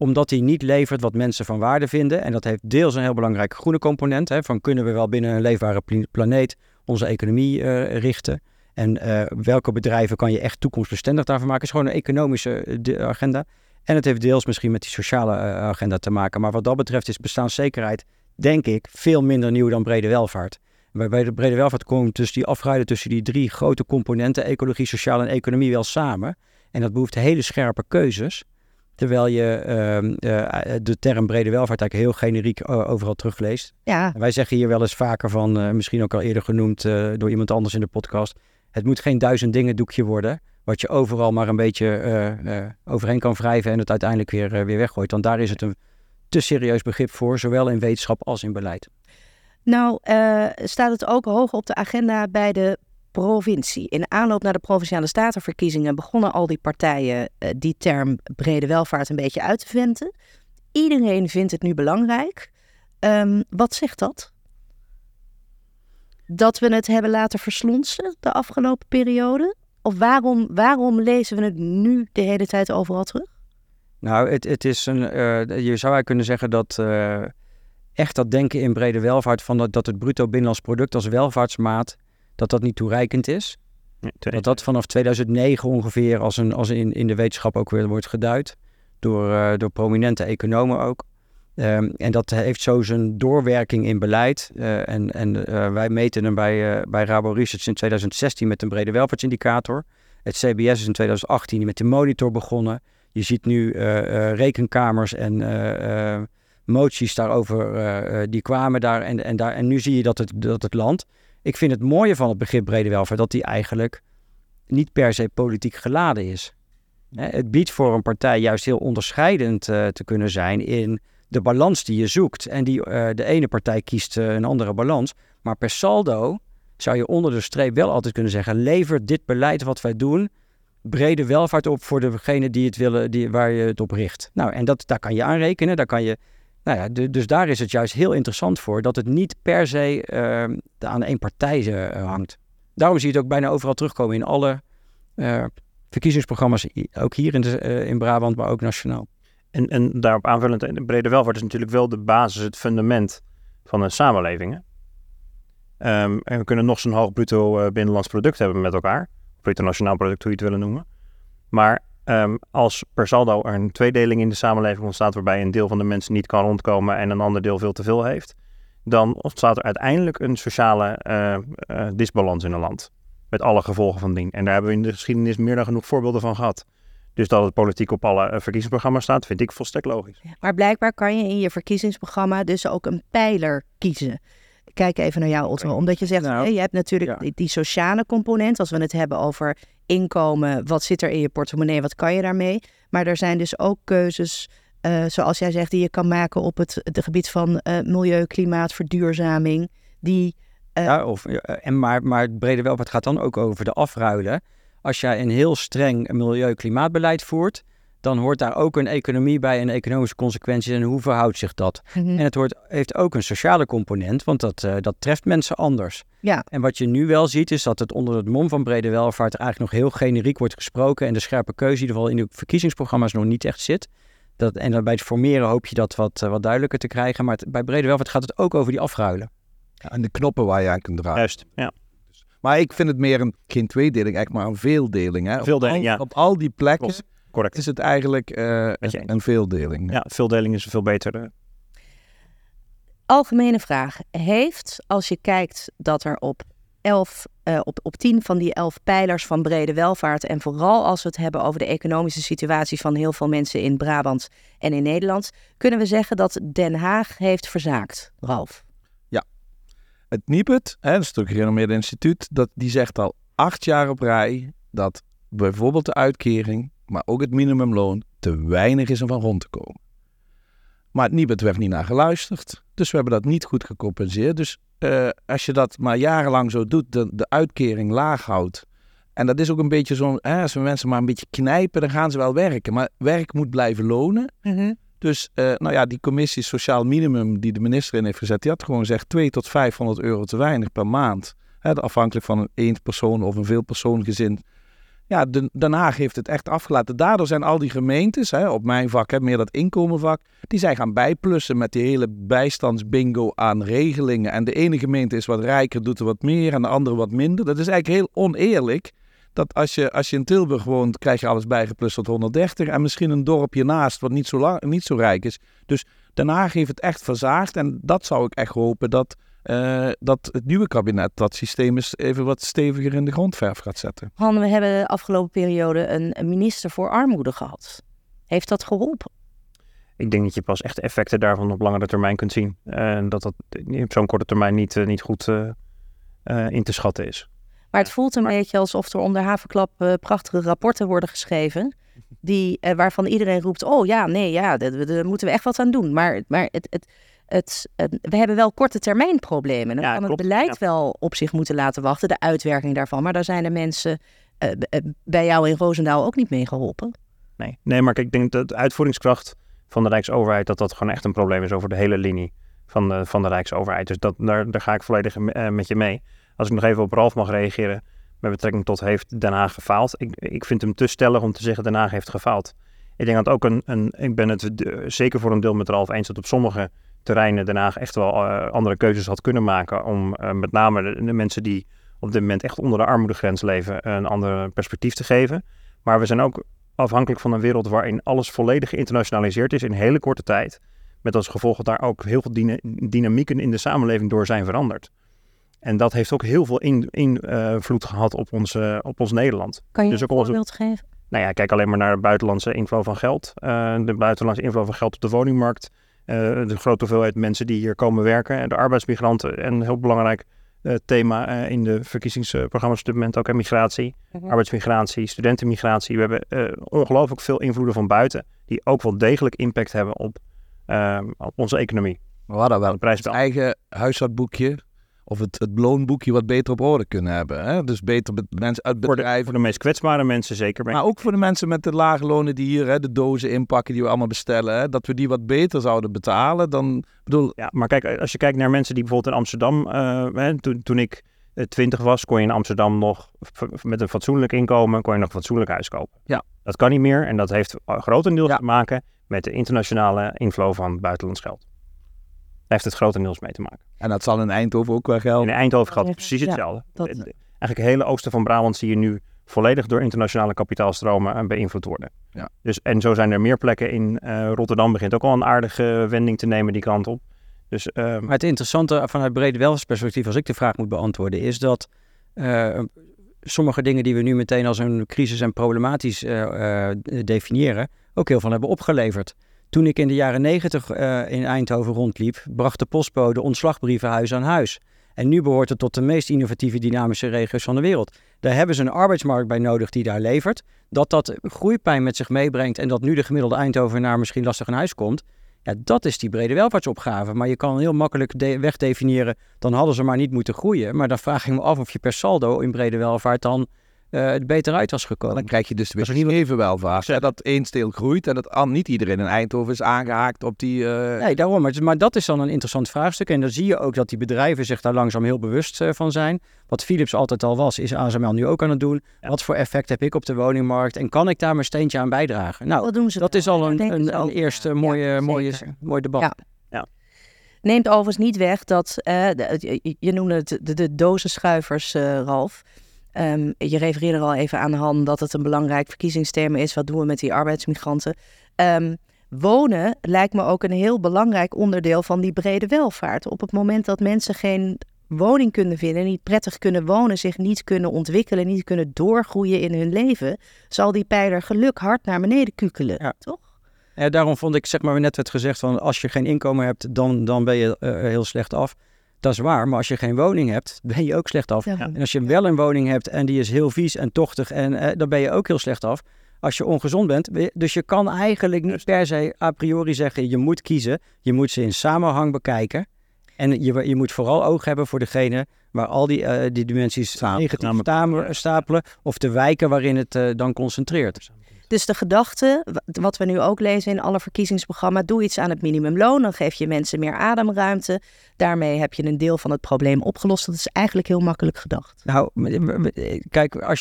Omdat die niet levert wat mensen van waarde vinden. En dat heeft deels een heel belangrijke groene component. Hè, van kunnen we wel binnen een leefbare planeet onze economie richten? En welke bedrijven kan je echt toekomstbestendig daarvan maken? Het is gewoon een economische agenda. En het heeft deels misschien met die sociale agenda te maken. Maar wat dat betreft is bestaanszekerheid, denk ik, veel minder nieuw dan brede welvaart. Bij de brede welvaart komt dus die afruiden tussen die 3 grote componenten, ecologie, sociaal en economie, wel samen. En dat behoeft hele scherpe keuzes. Terwijl je de term brede welvaart eigenlijk heel generiek overal terugleest. Ja. Wij zeggen hier wel eens vaker van, misschien ook al eerder genoemd door iemand anders in de podcast, het moet geen 1000 dingen doekje worden, wat je overal maar een beetje overheen kan wrijven en het uiteindelijk weer weggooit. Want daar is het een te serieus begrip voor, zowel in wetenschap als in beleid. Nou, staat het ook hoog op de agenda bij de provincie. In aanloop naar de Provinciale Statenverkiezingen begonnen al die partijen die term brede welvaart een beetje uit te venten. Iedereen vindt het nu belangrijk. Wat zegt dat? Dat we het hebben laten verslonsen de afgelopen periode? Of waarom lezen we het nu de hele tijd overal terug? Nou, het is je zou eigenlijk kunnen zeggen dat echt dat denken in brede welvaart van dat het bruto binnenlands product als welvaartsmaat, dat niet toereikend is. Ja, dat vanaf 2009 ongeveer als in de wetenschap ook weer wordt geduid. Door prominente economen ook. En dat heeft zo zijn doorwerking in beleid. Wij meten hem bij Rabo Research in 2016 met een brede welvaartsindicator. Het CBS is in 2018 met de monitor begonnen. Je ziet nu rekenkamers en moties daarover, die kwamen daar en nu zie je dat het land. Ik vind het mooie van het begrip brede welvaart dat die eigenlijk niet per se politiek geladen is. Het biedt voor een partij juist heel onderscheidend te kunnen zijn in de balans die je zoekt. En de ene partij kiest een andere balans. Maar per saldo zou je onder de streep wel altijd kunnen zeggen, levert dit beleid wat wij doen brede welvaart op voor degene die het willen, waar je het op richt. Nou, en daar kan je aan rekenen. Daar kan je, dus daar is het juist heel interessant voor dat het niet per se aan één partij hangt. Daarom zie je het ook bijna overal terugkomen in alle verkiezingsprogramma's, ook hier in Brabant, maar ook nationaal. En daarop aanvullend, de brede welvaart is natuurlijk wel de basis, het fundament van een samenleving. Hè? En we kunnen nog zo'n hoog bruto binnenlands product hebben met elkaar. Bruto nationaal product, hoe je het willen noemen. Maar als per saldo er een tweedeling in de samenleving ontstaat, waarbij een deel van de mensen niet kan rondkomen en een ander deel veel te veel heeft, dan ontstaat er uiteindelijk een sociale disbalans in een land. Met alle gevolgen van dien. En daar hebben we in de geschiedenis meer dan genoeg voorbeelden van gehad. Dus dat het politiek op alle verkiezingsprogramma's staat, vind ik volstrekt logisch. Maar blijkbaar kan je in je verkiezingsprogramma dus ook een pijler kiezen. Ik kijk even naar jou, Otto. Omdat je zegt, je hebt natuurlijk die sociale component. Als we het hebben over inkomen, wat zit er in je portemonnee, wat kan je daarmee? Maar er zijn dus ook keuzes, zoals jij zegt, die je kan maken op het gebied van milieu, klimaat, verduurzaming. Maar het brede welvaart gaat dan ook over de afruilen. Als jij een heel streng milieu-klimaatbeleid voert, dan hoort daar ook een economie bij en economische consequenties en hoe verhoudt zich dat. Mm-hmm. En het heeft ook een sociale component, want dat treft mensen anders. Ja. En wat je nu wel ziet is dat het onder het mom van brede welvaart eigenlijk nog heel generiek wordt gesproken en de scherpe keuze in ieder geval in de verkiezingsprogramma's nog niet echt zit. En dan bij het formeren hoop je dat wat duidelijker te krijgen, maar bij brede welvaart gaat het ook over die afruilen. Ja, en de knoppen waar je aan kunt draaien. Juist, ja. Maar ik vind het meer geen tweedeling, eigenlijk maar een veeldeling. Hè? Op al die plekken. Correct. Is het eigenlijk een veeldeling. Ja, veeldeling is een veel betere. Algemene vraag. Heeft, als je kijkt dat er op 10 van die 11 pijlers van brede welvaart, en vooral als we het hebben over de economische situatie van heel veel mensen in Brabant en in Nederland, kunnen we zeggen dat Den Haag heeft verzaakt, Ralf? Ja. Het NIBUD, dat is natuurlijk een gerenommeerd instituut, die zegt al 8 jaar op rij dat bijvoorbeeld de uitkering, maar ook het minimumloon, te weinig is om van rond te komen. Maar het NIBUD werd niet naar geluisterd. Dus we hebben dat niet goed gecompenseerd. Dus als je dat maar jarenlang zo doet, de uitkering laag houdt. En dat is ook een beetje zo, als we mensen maar een beetje knijpen, dan gaan ze wel werken. Maar werk moet blijven lonen. Mm-hmm. Dus die commissie Sociaal Minimum die de minister in heeft gezet, die had gewoon gezegd 200 tot 500 euro te weinig per maand. Afhankelijk van een eenpersoon of een veelpersoon gezin. Ja, Den Haag heeft het echt afgelaten. Daardoor zijn al die gemeentes, op mijn vak, meer dat inkomenvak, die zijn gaan bijplussen met die hele bijstandsbingo aan regelingen. En de ene gemeente is wat rijker, doet er wat meer en de andere wat minder. Dat is eigenlijk heel oneerlijk. Dat als je in Tilburg woont, krijg je alles bijgeplust tot 130. En misschien een dorpje naast wat niet zo rijk is. Dus Den Haag heeft het echt verzaagd. En dat zou ik echt hopen dat het nieuwe kabinet dat systeem eens even wat steviger in de grondverf gaat zetten. Han, we hebben de afgelopen periode een minister voor armoede gehad. Heeft dat geholpen? Ik denk dat je pas echt de effecten daarvan op langere termijn kunt zien. En dat op zo'n korte termijn niet goed in te schatten is. Maar het voelt een beetje alsof er onder havenklap prachtige rapporten worden geschreven. Waarvan iedereen roept, daar moeten we echt wat aan doen. Maar we hebben wel korte termijn problemen. Dan kan het beleid wel op zich moeten laten wachten, de uitwerking daarvan. Maar daar zijn de mensen bij jou in Roosendaal ook niet mee geholpen. Nee, maar kijk, ik denk dat de uitvoeringskracht van de Rijksoverheid, dat gewoon echt een probleem is over de hele linie van de Rijksoverheid. Dus daar ga ik volledig met je mee. Als ik nog even op Ralf mag reageren met betrekking tot heeft Den Haag gefaald. Ik vind hem te stellig om te zeggen Den Haag heeft gefaald. Ik denk dat ook ik ben het zeker voor een deel met Ralf eens dat op sommige terreinen Den Haag echt wel andere keuzes had kunnen maken om met name de mensen die op dit moment echt onder de armoedegrens leven een ander perspectief te geven. Maar we zijn ook afhankelijk van een wereld waarin alles volledig geïnternationaliseerd is in hele korte tijd. Met als gevolg dat daar ook heel veel dynamieken in de samenleving door zijn veranderd. En dat heeft ook heel veel invloed gehad op ons Nederland. Kan je dus ook een voorbeeld geven? Nou ja, kijk alleen maar naar de buitenlandse invloed van geld. De buitenlandse invloed van geld op de woningmarkt. De grote hoeveelheid mensen die hier komen werken. En de arbeidsmigranten. En een heel belangrijk thema in de verkiezingsprogramma's op dit moment ook. Migratie, arbeidsmigratie, studentenmigratie. We hebben ongelooflijk veel invloeden van buiten. Die ook wel degelijk impact hebben op onze economie. We hadden wel ons eigen huishoudboekje. Of het loonboekje wat beter op orde kunnen hebben. Hè? Dus beter mensen uit bedrijven. Voor de meest kwetsbare mensen zeker. Maar ook voor de mensen met de lage lonen die hier de dozen inpakken die we allemaal bestellen. Hè? Dat we die wat beter zouden betalen. Dan, bedoel... Ja, maar kijk, als je kijkt naar mensen die bijvoorbeeld in Amsterdam... Toen ik 20 was, kon je in Amsterdam nog met een fatsoenlijk inkomen... kon je nog een fatsoenlijk huis kopen. Ja. Dat kan niet meer en dat heeft grotendeels te maken... met de internationale inflow van buitenlands geld. Daar heeft het grotendeels mee te maken. En dat zal in Eindhoven ook wel gelden. In Eindhoven geldt precies hetzelfde. Ja, eigenlijk de hele oosten van Brabant zie je nu volledig door internationale kapitaalstromen beïnvloed worden. Ja. Dus, en zo zijn er meer plekken in Rotterdam begint ook al een aardige wending te nemen die kant op. Dus, maar het interessante vanuit brede welvaartsperspectief, als ik de vraag moet beantwoorden, is dat sommige dingen die we nu meteen als een crisis en problematisch definiëren, ook heel veel hebben opgeleverd. Toen ik in de jaren 90 in Eindhoven rondliep, bracht de postbode ontslagbrieven huis aan huis. En nu behoort het tot de meest innovatieve dynamische regio's van de wereld. Daar hebben ze een arbeidsmarkt bij nodig die daar levert. Dat groeipijn met zich meebrengt en dat nu de gemiddelde Eindhovenaar misschien lastig aan huis komt. Ja, dat is die brede welvaartsopgave. Maar je kan heel makkelijk wegdefiniëren, dan hadden ze maar niet moeten groeien. Maar dan vraag ik me af of je per saldo in brede welvaart dan... het beter uit was gekomen. Dan krijg je dus weer een evenwelvaart. Ja, dat één deel groeit en dat niet iedereen in Eindhoven is aangehaakt op die... Nee, daarom. Maar dat is dan een interessant vraagstuk. En dan zie je ook dat die bedrijven zich daar langzaam heel bewust van zijn. Wat Philips altijd al was, is ASML nu ook aan het doen. Ja. Wat voor effect heb ik op de woningmarkt? En kan ik daar mijn steentje aan bijdragen? Nou, dat doen ze is al een eerste mooi debat. Ja. Neemt overigens niet weg dat... je noemde het de dozenschuivers, Ralf... je refereerde al even aan Han dat het een belangrijk verkiezingsthema is. Wat doen we met die arbeidsmigranten? Wonen lijkt me ook een heel belangrijk onderdeel van die brede welvaart. Op het moment dat mensen geen woning kunnen vinden, niet prettig kunnen wonen, zich niet kunnen ontwikkelen, niet kunnen doorgroeien in hun leven, zal die pijler geluk hard naar beneden kukelen, toch? Daarom vond ik, net werd gezegd van als je geen inkomen hebt, dan ben je heel slecht af. Dat is waar, maar als je geen woning hebt, ben je ook slecht af. Ja. En als je wel een woning hebt en die is heel vies en tochtig, en dan ben je ook heel slecht af. Als je ongezond bent, dus je kan eigenlijk niet per se a priori zeggen, je moet kiezen. Je moet ze in samenhang bekijken. En je moet vooral oog hebben voor degene waar al die dimensies negatief stapelen. Of de wijken waarin het dan concentreert. Dus de gedachte, wat we nu ook lezen in alle verkiezingsprogramma's, doe iets aan het minimumloon, dan geef je mensen meer ademruimte. Daarmee heb je een deel van het probleem opgelost. Dat is eigenlijk heel makkelijk gedacht. Nou, kijk,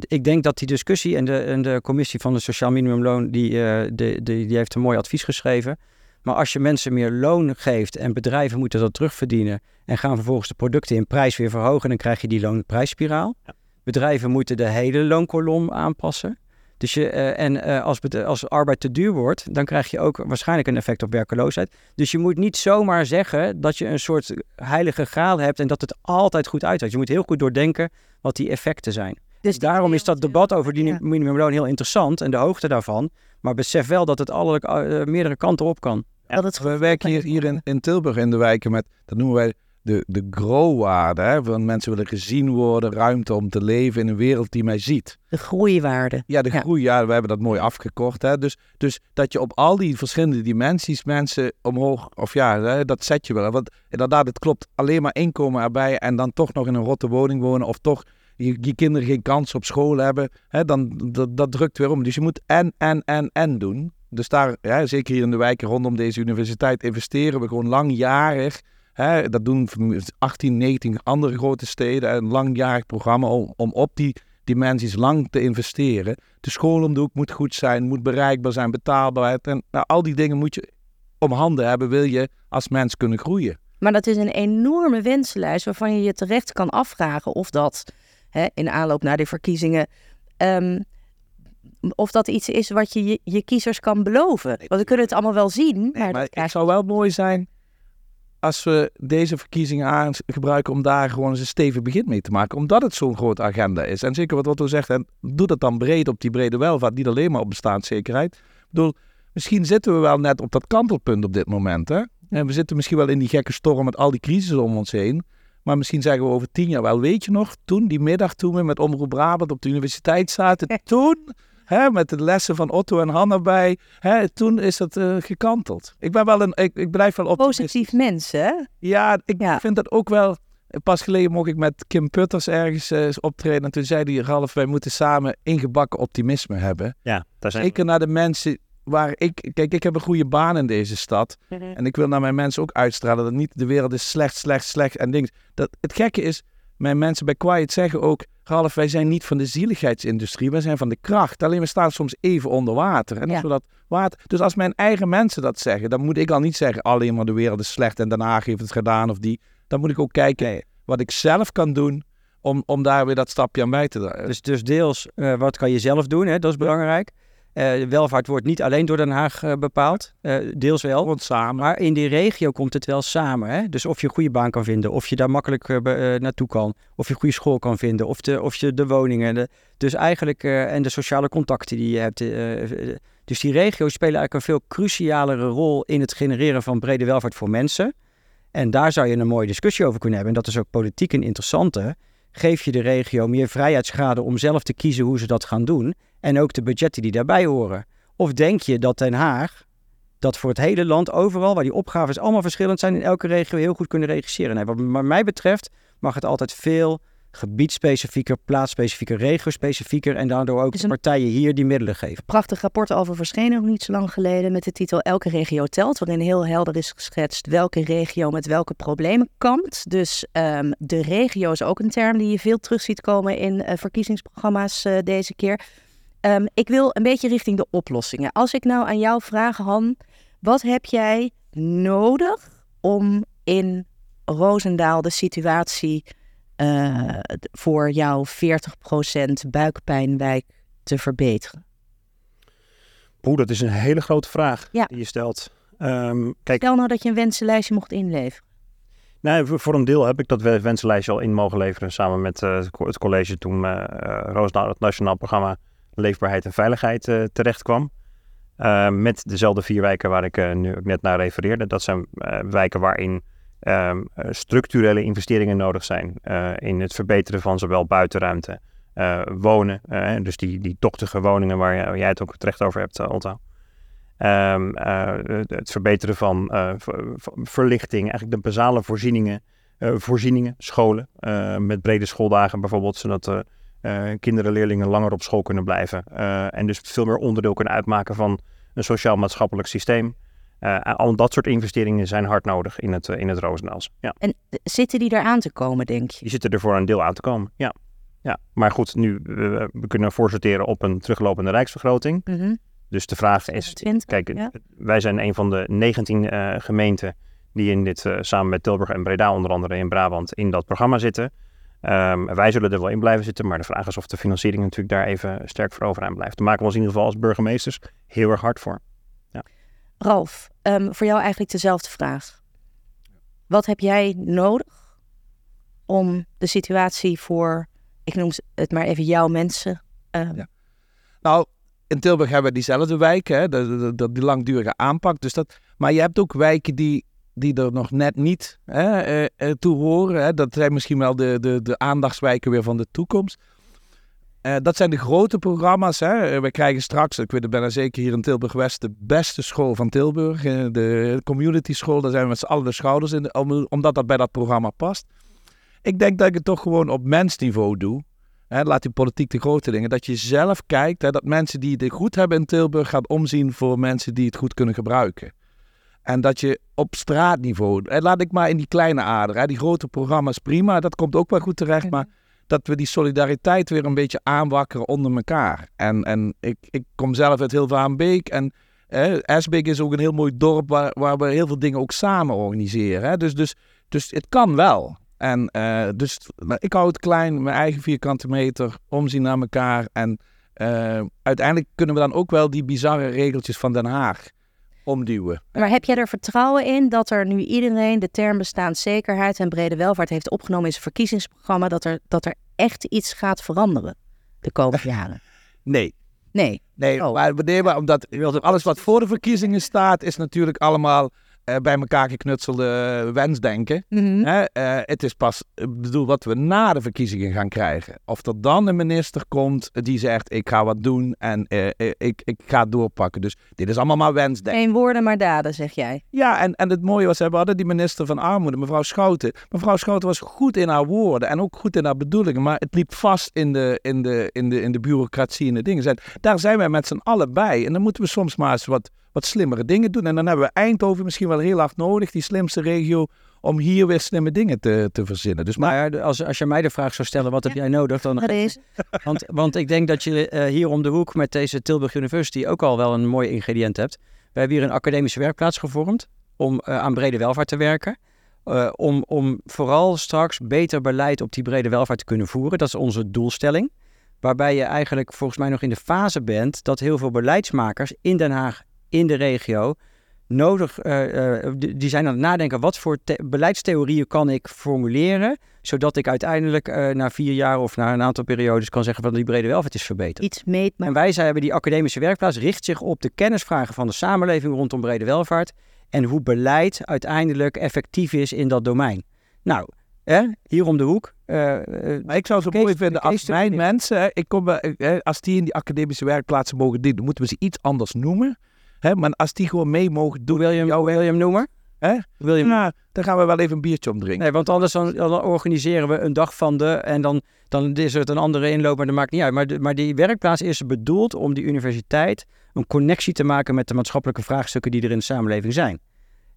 ik denk dat die discussie en de commissie van het Sociaal Minimumloon, die heeft een mooi advies geschreven. Maar als je mensen meer loon geeft en bedrijven moeten dat terugverdienen en gaan vervolgens de producten in prijs weer verhogen, dan krijg je die loonprijsspiraal. Ja. Bedrijven moeten de hele loonkolom aanpassen. Dus als arbeid te duur wordt, dan krijg je ook waarschijnlijk een effect op werkeloosheid. Dus je moet niet zomaar zeggen dat je een soort heilige graal hebt en dat het altijd goed uitwerkt. Je moet heel goed doordenken wat die effecten zijn. Dus daarom is dat debat over die minimumloon heel interessant en de hoogte daarvan. Maar besef wel dat het meerdere kanten op kan. Ja, we werken hier in Tilburg in de wijken met, dat noemen wij... De groeiwaarde, hè? Want mensen willen gezien worden, ruimte om te leven in een wereld die mij ziet. De groeiwaarde. Ja, groeiwaarde, we hebben dat mooi afgekort. Hè? Dus dat je op al die verschillende dimensies mensen omhoog, of dat zet je wel. Want inderdaad, het klopt, alleen maar inkomen erbij en dan toch nog in een rotte woning wonen of toch je kinderen geen kans op school hebben. Hè? Dat drukt weer om. Dus je moet en doen. Dus daar, zeker hier in de wijken rondom deze universiteit, investeren we gewoon langjarig. Dat doen 18, 19 andere grote steden. Een langjarig programma om op die dimensies lang te investeren. De school om de hoek moet goed zijn, moet bereikbaar zijn, betaalbaarheid. En al die dingen moet je om handen hebben, wil je als mens kunnen groeien. Maar dat is een enorme wensenlijst waarvan je je terecht kan afvragen of dat, in aanloop naar de verkiezingen... of dat iets is wat je kiezers kan beloven. Want we kunnen het allemaal wel zien. Maar het zou wel mooi zijn... als we deze verkiezingen gebruiken om daar gewoon eens een stevig begin mee te maken. Omdat het zo'n grote agenda is. En zeker wat Otto zegt, en doe dat dan breed op die brede welvaart. Niet alleen maar op bestaanszekerheid. Ik bedoel, misschien zitten we wel net op dat kantelpunt op dit moment. Hè? En we zitten misschien wel in die gekke storm met al die crisis om ons heen. Maar misschien zeggen we over 10 jaar wel, weet je nog, toen die middag toen we met Omroep Brabant op de universiteit zaten. Toen... He, met de lessen van Otto en Han erbij. He, toen is het gekanteld. Ik blijf wel optimistisch. Positief mens, hè? Ja, ik vind dat ook wel... Pas geleden mocht ik met Kim Putters ergens optreden. En toen zei hij, Ralf, wij moeten samen ingebakken optimisme hebben. Ja, daar zijn... Zeker naar de mensen waar ik... Kijk, ik heb een goede baan in deze stad. Mm-hmm. En ik wil naar mijn mensen ook uitstralen. Dat niet de wereld is slecht en dingen. Het gekke is... Mijn mensen bij Quiet zeggen ook... Ralf, wij zijn niet van de zieligheidsindustrie. Wij zijn van de kracht. Alleen we staan soms even onder water. En als we dat water... Dus als mijn eigen mensen dat zeggen... Dan moet ik al niet zeggen... Alleen maar de wereld is slecht en Den Haag heeft het gedaan of die. Dan moet ik ook kijken wat ik zelf kan doen... Om daar weer dat stapje aan bij te dragen. Dus deels wat kan je zelf doen. Hè? Dat is belangrijk. Welvaart wordt niet alleen door Den Haag bepaald. Deels wel. Want samen. Maar in die regio komt het wel samen. Hè? Dus of je een goede baan kan vinden. Of je daar makkelijk naartoe kan. Of je een goede school kan vinden. Of je de woningen. Dus eigenlijk... en de sociale contacten die je hebt. Dus die regio's spelen eigenlijk een veel crucialere rol... in het genereren van brede welvaart voor mensen. En daar zou je een mooie discussie over kunnen hebben. En dat is ook politiek een interessante... Geef je de regio meer vrijheidsgraden om zelf te kiezen hoe ze dat gaan doen. En ook de budgetten die daarbij horen. Of denk je dat Den Haag, dat voor het hele land overal, waar die opgaves allemaal verschillend zijn, in elke regio heel goed kunnen regisseren. Nee, wat mij betreft mag het altijd veel gebiedsspecifieker, plaatsspecifieker, regiospecifieker en daardoor ook partijen hier die middelen geven. Prachtig rapport over verschenen, ook niet zo lang geleden, met de titel Elke regio telt, waarin heel helder is geschetst welke regio met welke problemen kampt. Dus de regio is ook een term die je veel terug ziet komen in verkiezingsprogramma's deze keer. Ik wil een beetje richting de oplossingen. Als ik nou aan jou vraag, Han, wat heb jij nodig om in Roosendaal de situatie... voor jouw 40% buikpijnwijk te verbeteren? Dat is een hele grote vraag die je stelt. Kijk, stel nou dat je een wensenlijstje mocht inleveren. Nou, voor een deel heb ik dat wensenlijstje al in mogen leveren... samen met het college toen Roosendaal het Nationaal Programma Leefbaarheid en Veiligheid terecht kwam. Met dezelfde 4 wijken waar ik nu ook net naar refereerde. Dat zijn wijken waarin... structurele investeringen nodig zijn in het verbeteren van zowel buitenruimte, wonen, dus die tochtige woningen waar jij het ook terecht over hebt, Otto. Het verbeteren van verlichting, eigenlijk de basale voorzieningen, scholen, met brede schooldagen bijvoorbeeld, zodat kinderen, leerlingen langer op school kunnen blijven en dus veel meer onderdeel kunnen uitmaken van een sociaal-maatschappelijk systeem. Al dat soort investeringen zijn hard nodig in het Roosendaals. Ja. En zitten die er aan te komen, denk je? Die zitten er voor een deel aan te komen, ja. Maar goed, nu we kunnen voorsorteren op een teruglopende rijksbegroting. Mm-hmm. Dus de vraag is, 20, kijk, wij zijn een van de 19 gemeenten die in dit, samen met Tilburg en Breda onder andere in Brabant, in dat programma zitten. Wij zullen er wel in blijven zitten, maar de vraag is of de financiering natuurlijk daar even sterk voor overeind blijft. Daar maken we ons in ieder geval als burgemeesters heel erg hard voor. Ralf, voor jou eigenlijk dezelfde vraag. Wat heb jij nodig om de situatie voor, ik noem het maar even, jouw mensen? Nou, in Tilburg hebben we diezelfde wijken, hè? Die langdurige aanpak. Dus dat, maar je hebt ook wijken die er nog net niet toe horen. Hè? Dat zijn misschien wel de aandachtswijken weer van de toekomst. Dat zijn de grote programma's. Hè. We krijgen straks, ik weet het bijna zeker hier in Tilburg-West, de beste school van Tilburg. De community school, daar zijn we met z'n allen de schouders in, omdat dat bij dat programma past. Ik denk dat ik het toch gewoon op mensniveau doe. Hè, laat die politiek de grote dingen. Dat je zelf kijkt, hè, dat mensen die het goed hebben in Tilburg gaan omzien voor mensen die het goed kunnen gebruiken. En dat je op straatniveau, hè, laat ik maar in die kleine ader. Hè, die grote programma's, prima, dat komt ook wel goed terecht, maar... dat we die solidariteit weer een beetje aanwakkeren onder elkaar. En ik kom zelf uit heel Vaanbeek. En Esbeek is ook een heel mooi dorp waar we heel veel dingen ook samen organiseren. Hè? Dus het kan wel. En ik hou het klein, mijn eigen vierkante meter, omzien naar elkaar. En uiteindelijk kunnen we dan ook wel die bizarre regeltjes van Den Haag omduwen. Maar heb jij er vertrouwen in dat er nu iedereen de term bestaanszekerheid en brede welvaart heeft opgenomen in zijn verkiezingsprogramma, dat er echt iets gaat veranderen de komende jaren? Nee. Maar omdat alles wat voor de verkiezingen staat is natuurlijk allemaal bij elkaar geknutselde wensdenken. Mm-hmm. Het is pas wat we na de verkiezingen gaan krijgen. Of er dan een minister komt die zegt ik ga wat doen en ik ga het doorpakken. Dus dit is allemaal maar wensdenken. Geen woorden maar daden, zeg jij. Ja, en het mooie was, we hadden die minister van Armoede, mevrouw Schouten. Mevrouw Schouten was goed in haar woorden en ook goed in haar bedoelingen, maar het liep vast in de bureaucratie en de dingen. Daar zijn wij met z'n allen bij en dan moeten we soms maar eens wat slimmere dingen doen. En dan hebben we Eindhoven misschien wel heel hard nodig, die slimste regio, om hier weer slimme dingen te verzinnen. Dus maar als je mij de vraag zou stellen, wat heb jij nodig? Dan is. Want ik denk dat je hier om de hoek met deze Tilburg University ook al wel een mooi ingrediënt hebt. We hebben hier een academische werkplaats gevormd om aan brede welvaart te werken. Om vooral straks beter beleid op die brede welvaart te kunnen voeren. Dat is onze doelstelling. Waarbij je eigenlijk volgens mij nog in de fase bent dat heel veel beleidsmakers in Den Haag, in de regio, die zijn aan het nadenken, wat voor beleidstheorieën kan ik formuleren, zodat ik uiteindelijk na 4 jaar of na een aantal periodes kan zeggen van die brede welvaart is verbeterd. Iets meetbaar. En wij hebben die academische werkplaats, richt zich op de kennisvragen van de samenleving rondom brede welvaart en hoe beleid uiteindelijk effectief is in dat domein. Nou, hier om de hoek. Maar ik zou het zo mooi vinden als mijn mensen, als die in die academische werkplaatsen mogen dienen, moeten we ze iets anders noemen. Maar als die gewoon mee mogen doen. Wil je hem noemen? Dan gaan we wel even een biertje omdrinken. Nee, want anders dan organiseren we een dag van de. En dan is het een andere inloop, maar dat maakt niet uit. Maar die werkplaats is bedoeld om die universiteit een connectie te maken met de maatschappelijke vraagstukken die er in de samenleving zijn.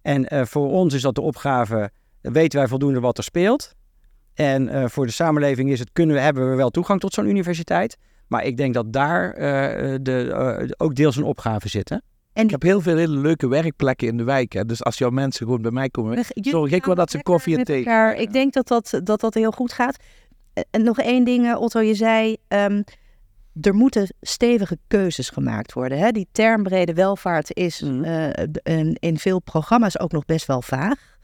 En voor ons is dat de opgave, weten wij voldoende wat er speelt. En voor de samenleving is het, hebben we wel toegang tot zo'n universiteit. Maar ik denk dat daar ook deels een opgave zit, hè? En ik heb heel veel hele leuke werkplekken in de wijk. Hè? Dus als jouw mensen gewoon bij mij komen, zorg ik wel dat ze koffie en thee. Ja. Ik denk dat heel goed gaat. En nog 1 ding, Otto. Je zei, er moeten stevige keuzes gemaakt worden. Hè? Die term brede welvaart is in veel programma's ook nog best wel vaag.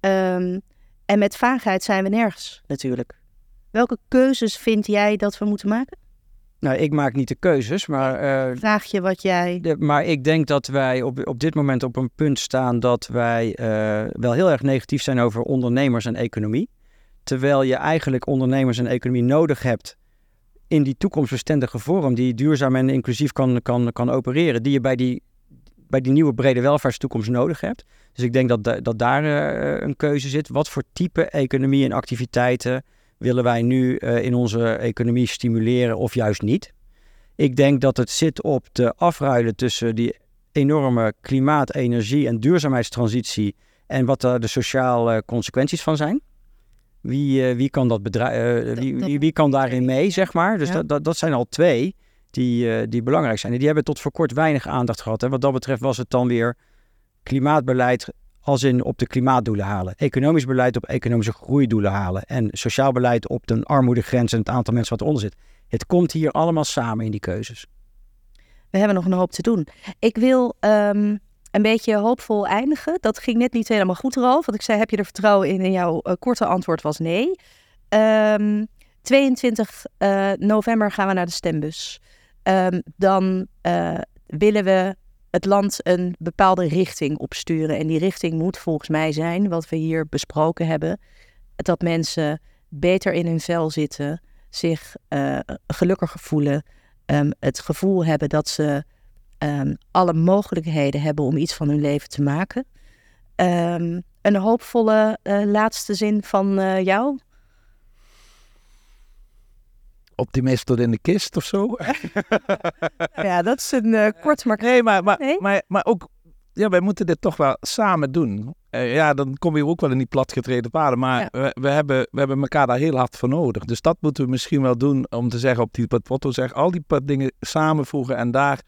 En met vaagheid zijn we nergens natuurlijk. Welke keuzes vind jij dat we moeten maken? Nou, ik maak niet de keuzes, maar... vraag je wat jij... Maar ik denk dat wij op dit moment op een punt staan dat wij wel heel erg negatief zijn over ondernemers en economie. Terwijl je eigenlijk ondernemers en economie nodig hebt in die toekomstbestendige vorm die duurzaam en inclusief kan opereren. Die je bij die nieuwe brede welvaartstoekomst nodig hebt. Dus ik denk dat daar een keuze zit. Wat voor type economie en activiteiten willen wij nu in onze economie stimuleren of juist niet? Ik denk dat het zit op te afruilen tussen die enorme klimaat-, energie- en duurzaamheidstransitie en wat daar de sociale consequenties van zijn. Wie kan dat wie kan daarin mee, zeg maar? Dus ja. Dat zijn al 2 die belangrijk zijn. En die hebben tot voor kort weinig aandacht gehad. Hè? Wat dat betreft was het dan weer klimaatbeleid, als in op de klimaatdoelen halen. Economisch beleid op economische groeidoelen halen. En sociaal beleid op de armoedegrens en het aantal mensen wat eronder zit. Het komt hier allemaal samen in die keuzes. We hebben nog een hoop te doen. Ik wil een beetje hoopvol eindigen. Dat ging net niet helemaal goed, Ralf. Want ik zei, heb je er vertrouwen in? En jouw korte antwoord was nee. 22 november gaan we naar de stembus. Dan willen we het land een bepaalde richting opsturen. En die richting moet volgens mij zijn, wat we hier besproken hebben, dat mensen beter in hun vel zitten, zich gelukkiger voelen, het gevoel hebben dat ze alle mogelijkheden hebben om iets van hun leven te maken. Een hoopvolle laatste zin van jou? Optimist tot in de kist of zo. Ja, dat is een kort maar... Nee, maar ook... Ja, wij moeten dit toch wel samen doen. Dan kom je ook wel in die platgetreden paden. Maar ja, we hebben elkaar daar heel hard voor nodig. Dus dat moeten we misschien wel doen om te zeggen, wat Otto zegt, al die dingen samenvoegen en daar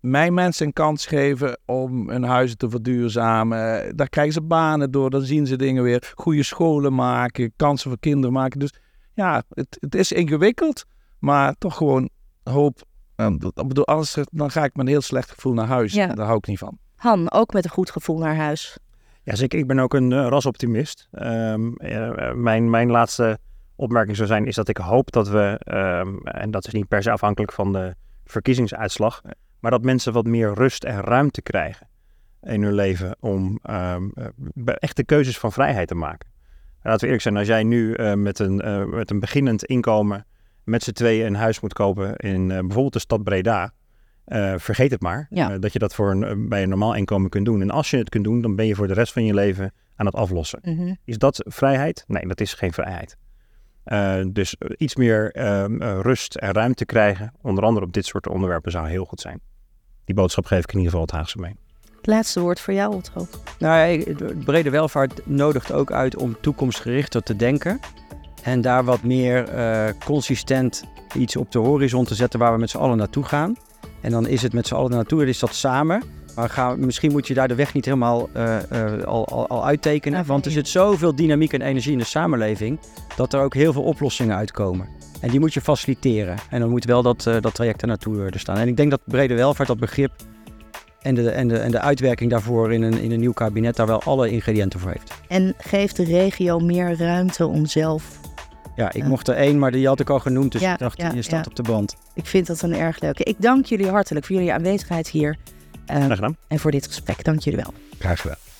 mijn mensen een kans geven om hun huizen te verduurzamen. Daar krijgen ze banen door, dan zien ze dingen weer. Goede scholen maken, kansen voor kinderen maken. Dus ja, het is ingewikkeld, maar toch gewoon hoop Anders dan ga ik met een heel slecht gevoel naar huis. Ja. Daar hou ik niet van. Han, ook met een goed gevoel naar huis. Ja, zeker. Ik ben ook een rasoptimist. Mijn laatste opmerking zou zijn is dat ik hoop dat we, en dat is niet per se afhankelijk van de verkiezingsuitslag, maar dat mensen wat meer rust en ruimte krijgen in hun leven om echte keuzes van vrijheid te maken. En laten we eerlijk zijn, als jij nu met een beginnend inkomen met z'n tweeën een huis moet kopen in bijvoorbeeld de stad Breda, vergeet het maar, ja. Dat je dat bij een normaal inkomen kunt doen. En als je het kunt doen, dan ben je voor de rest van je leven aan het aflossen. Mm-hmm. Is dat vrijheid? Nee, dat is geen vrijheid. Dus iets meer rust en ruimte krijgen, onder andere op dit soort onderwerpen, zou heel goed zijn. Die boodschap geef ik in ieder geval het Haagse mee. Het laatste woord voor jou, Otto. Nou, brede welvaart nodigt ook uit om toekomstgerichter te denken. En daar wat meer consistent iets op de horizon te zetten waar we met z'n allen naartoe gaan. En dan is het met z'n allen naartoe, dan is dat samen. Maar misschien moet je daar de weg niet helemaal al uittekenen. Okay. Want er zit zoveel dynamiek en energie in de samenleving, dat er ook heel veel oplossingen uitkomen. En die moet je faciliteren. En dan moet wel dat traject er naartoe staan. En ik denk dat brede welvaart, dat begrip en de uitwerking daarvoor in een nieuw kabinet daar wel alle ingrediënten voor heeft. En geeft de regio meer ruimte om zelf... Ja, ik mocht er één, maar die had ik al genoemd, dus ik dacht, je staat op de band. Ik vind dat een erg leuk. Ik dank jullie hartelijk voor jullie aanwezigheid hier. Graag gedaan. En voor dit gesprek, dank jullie wel. Graag gedaan.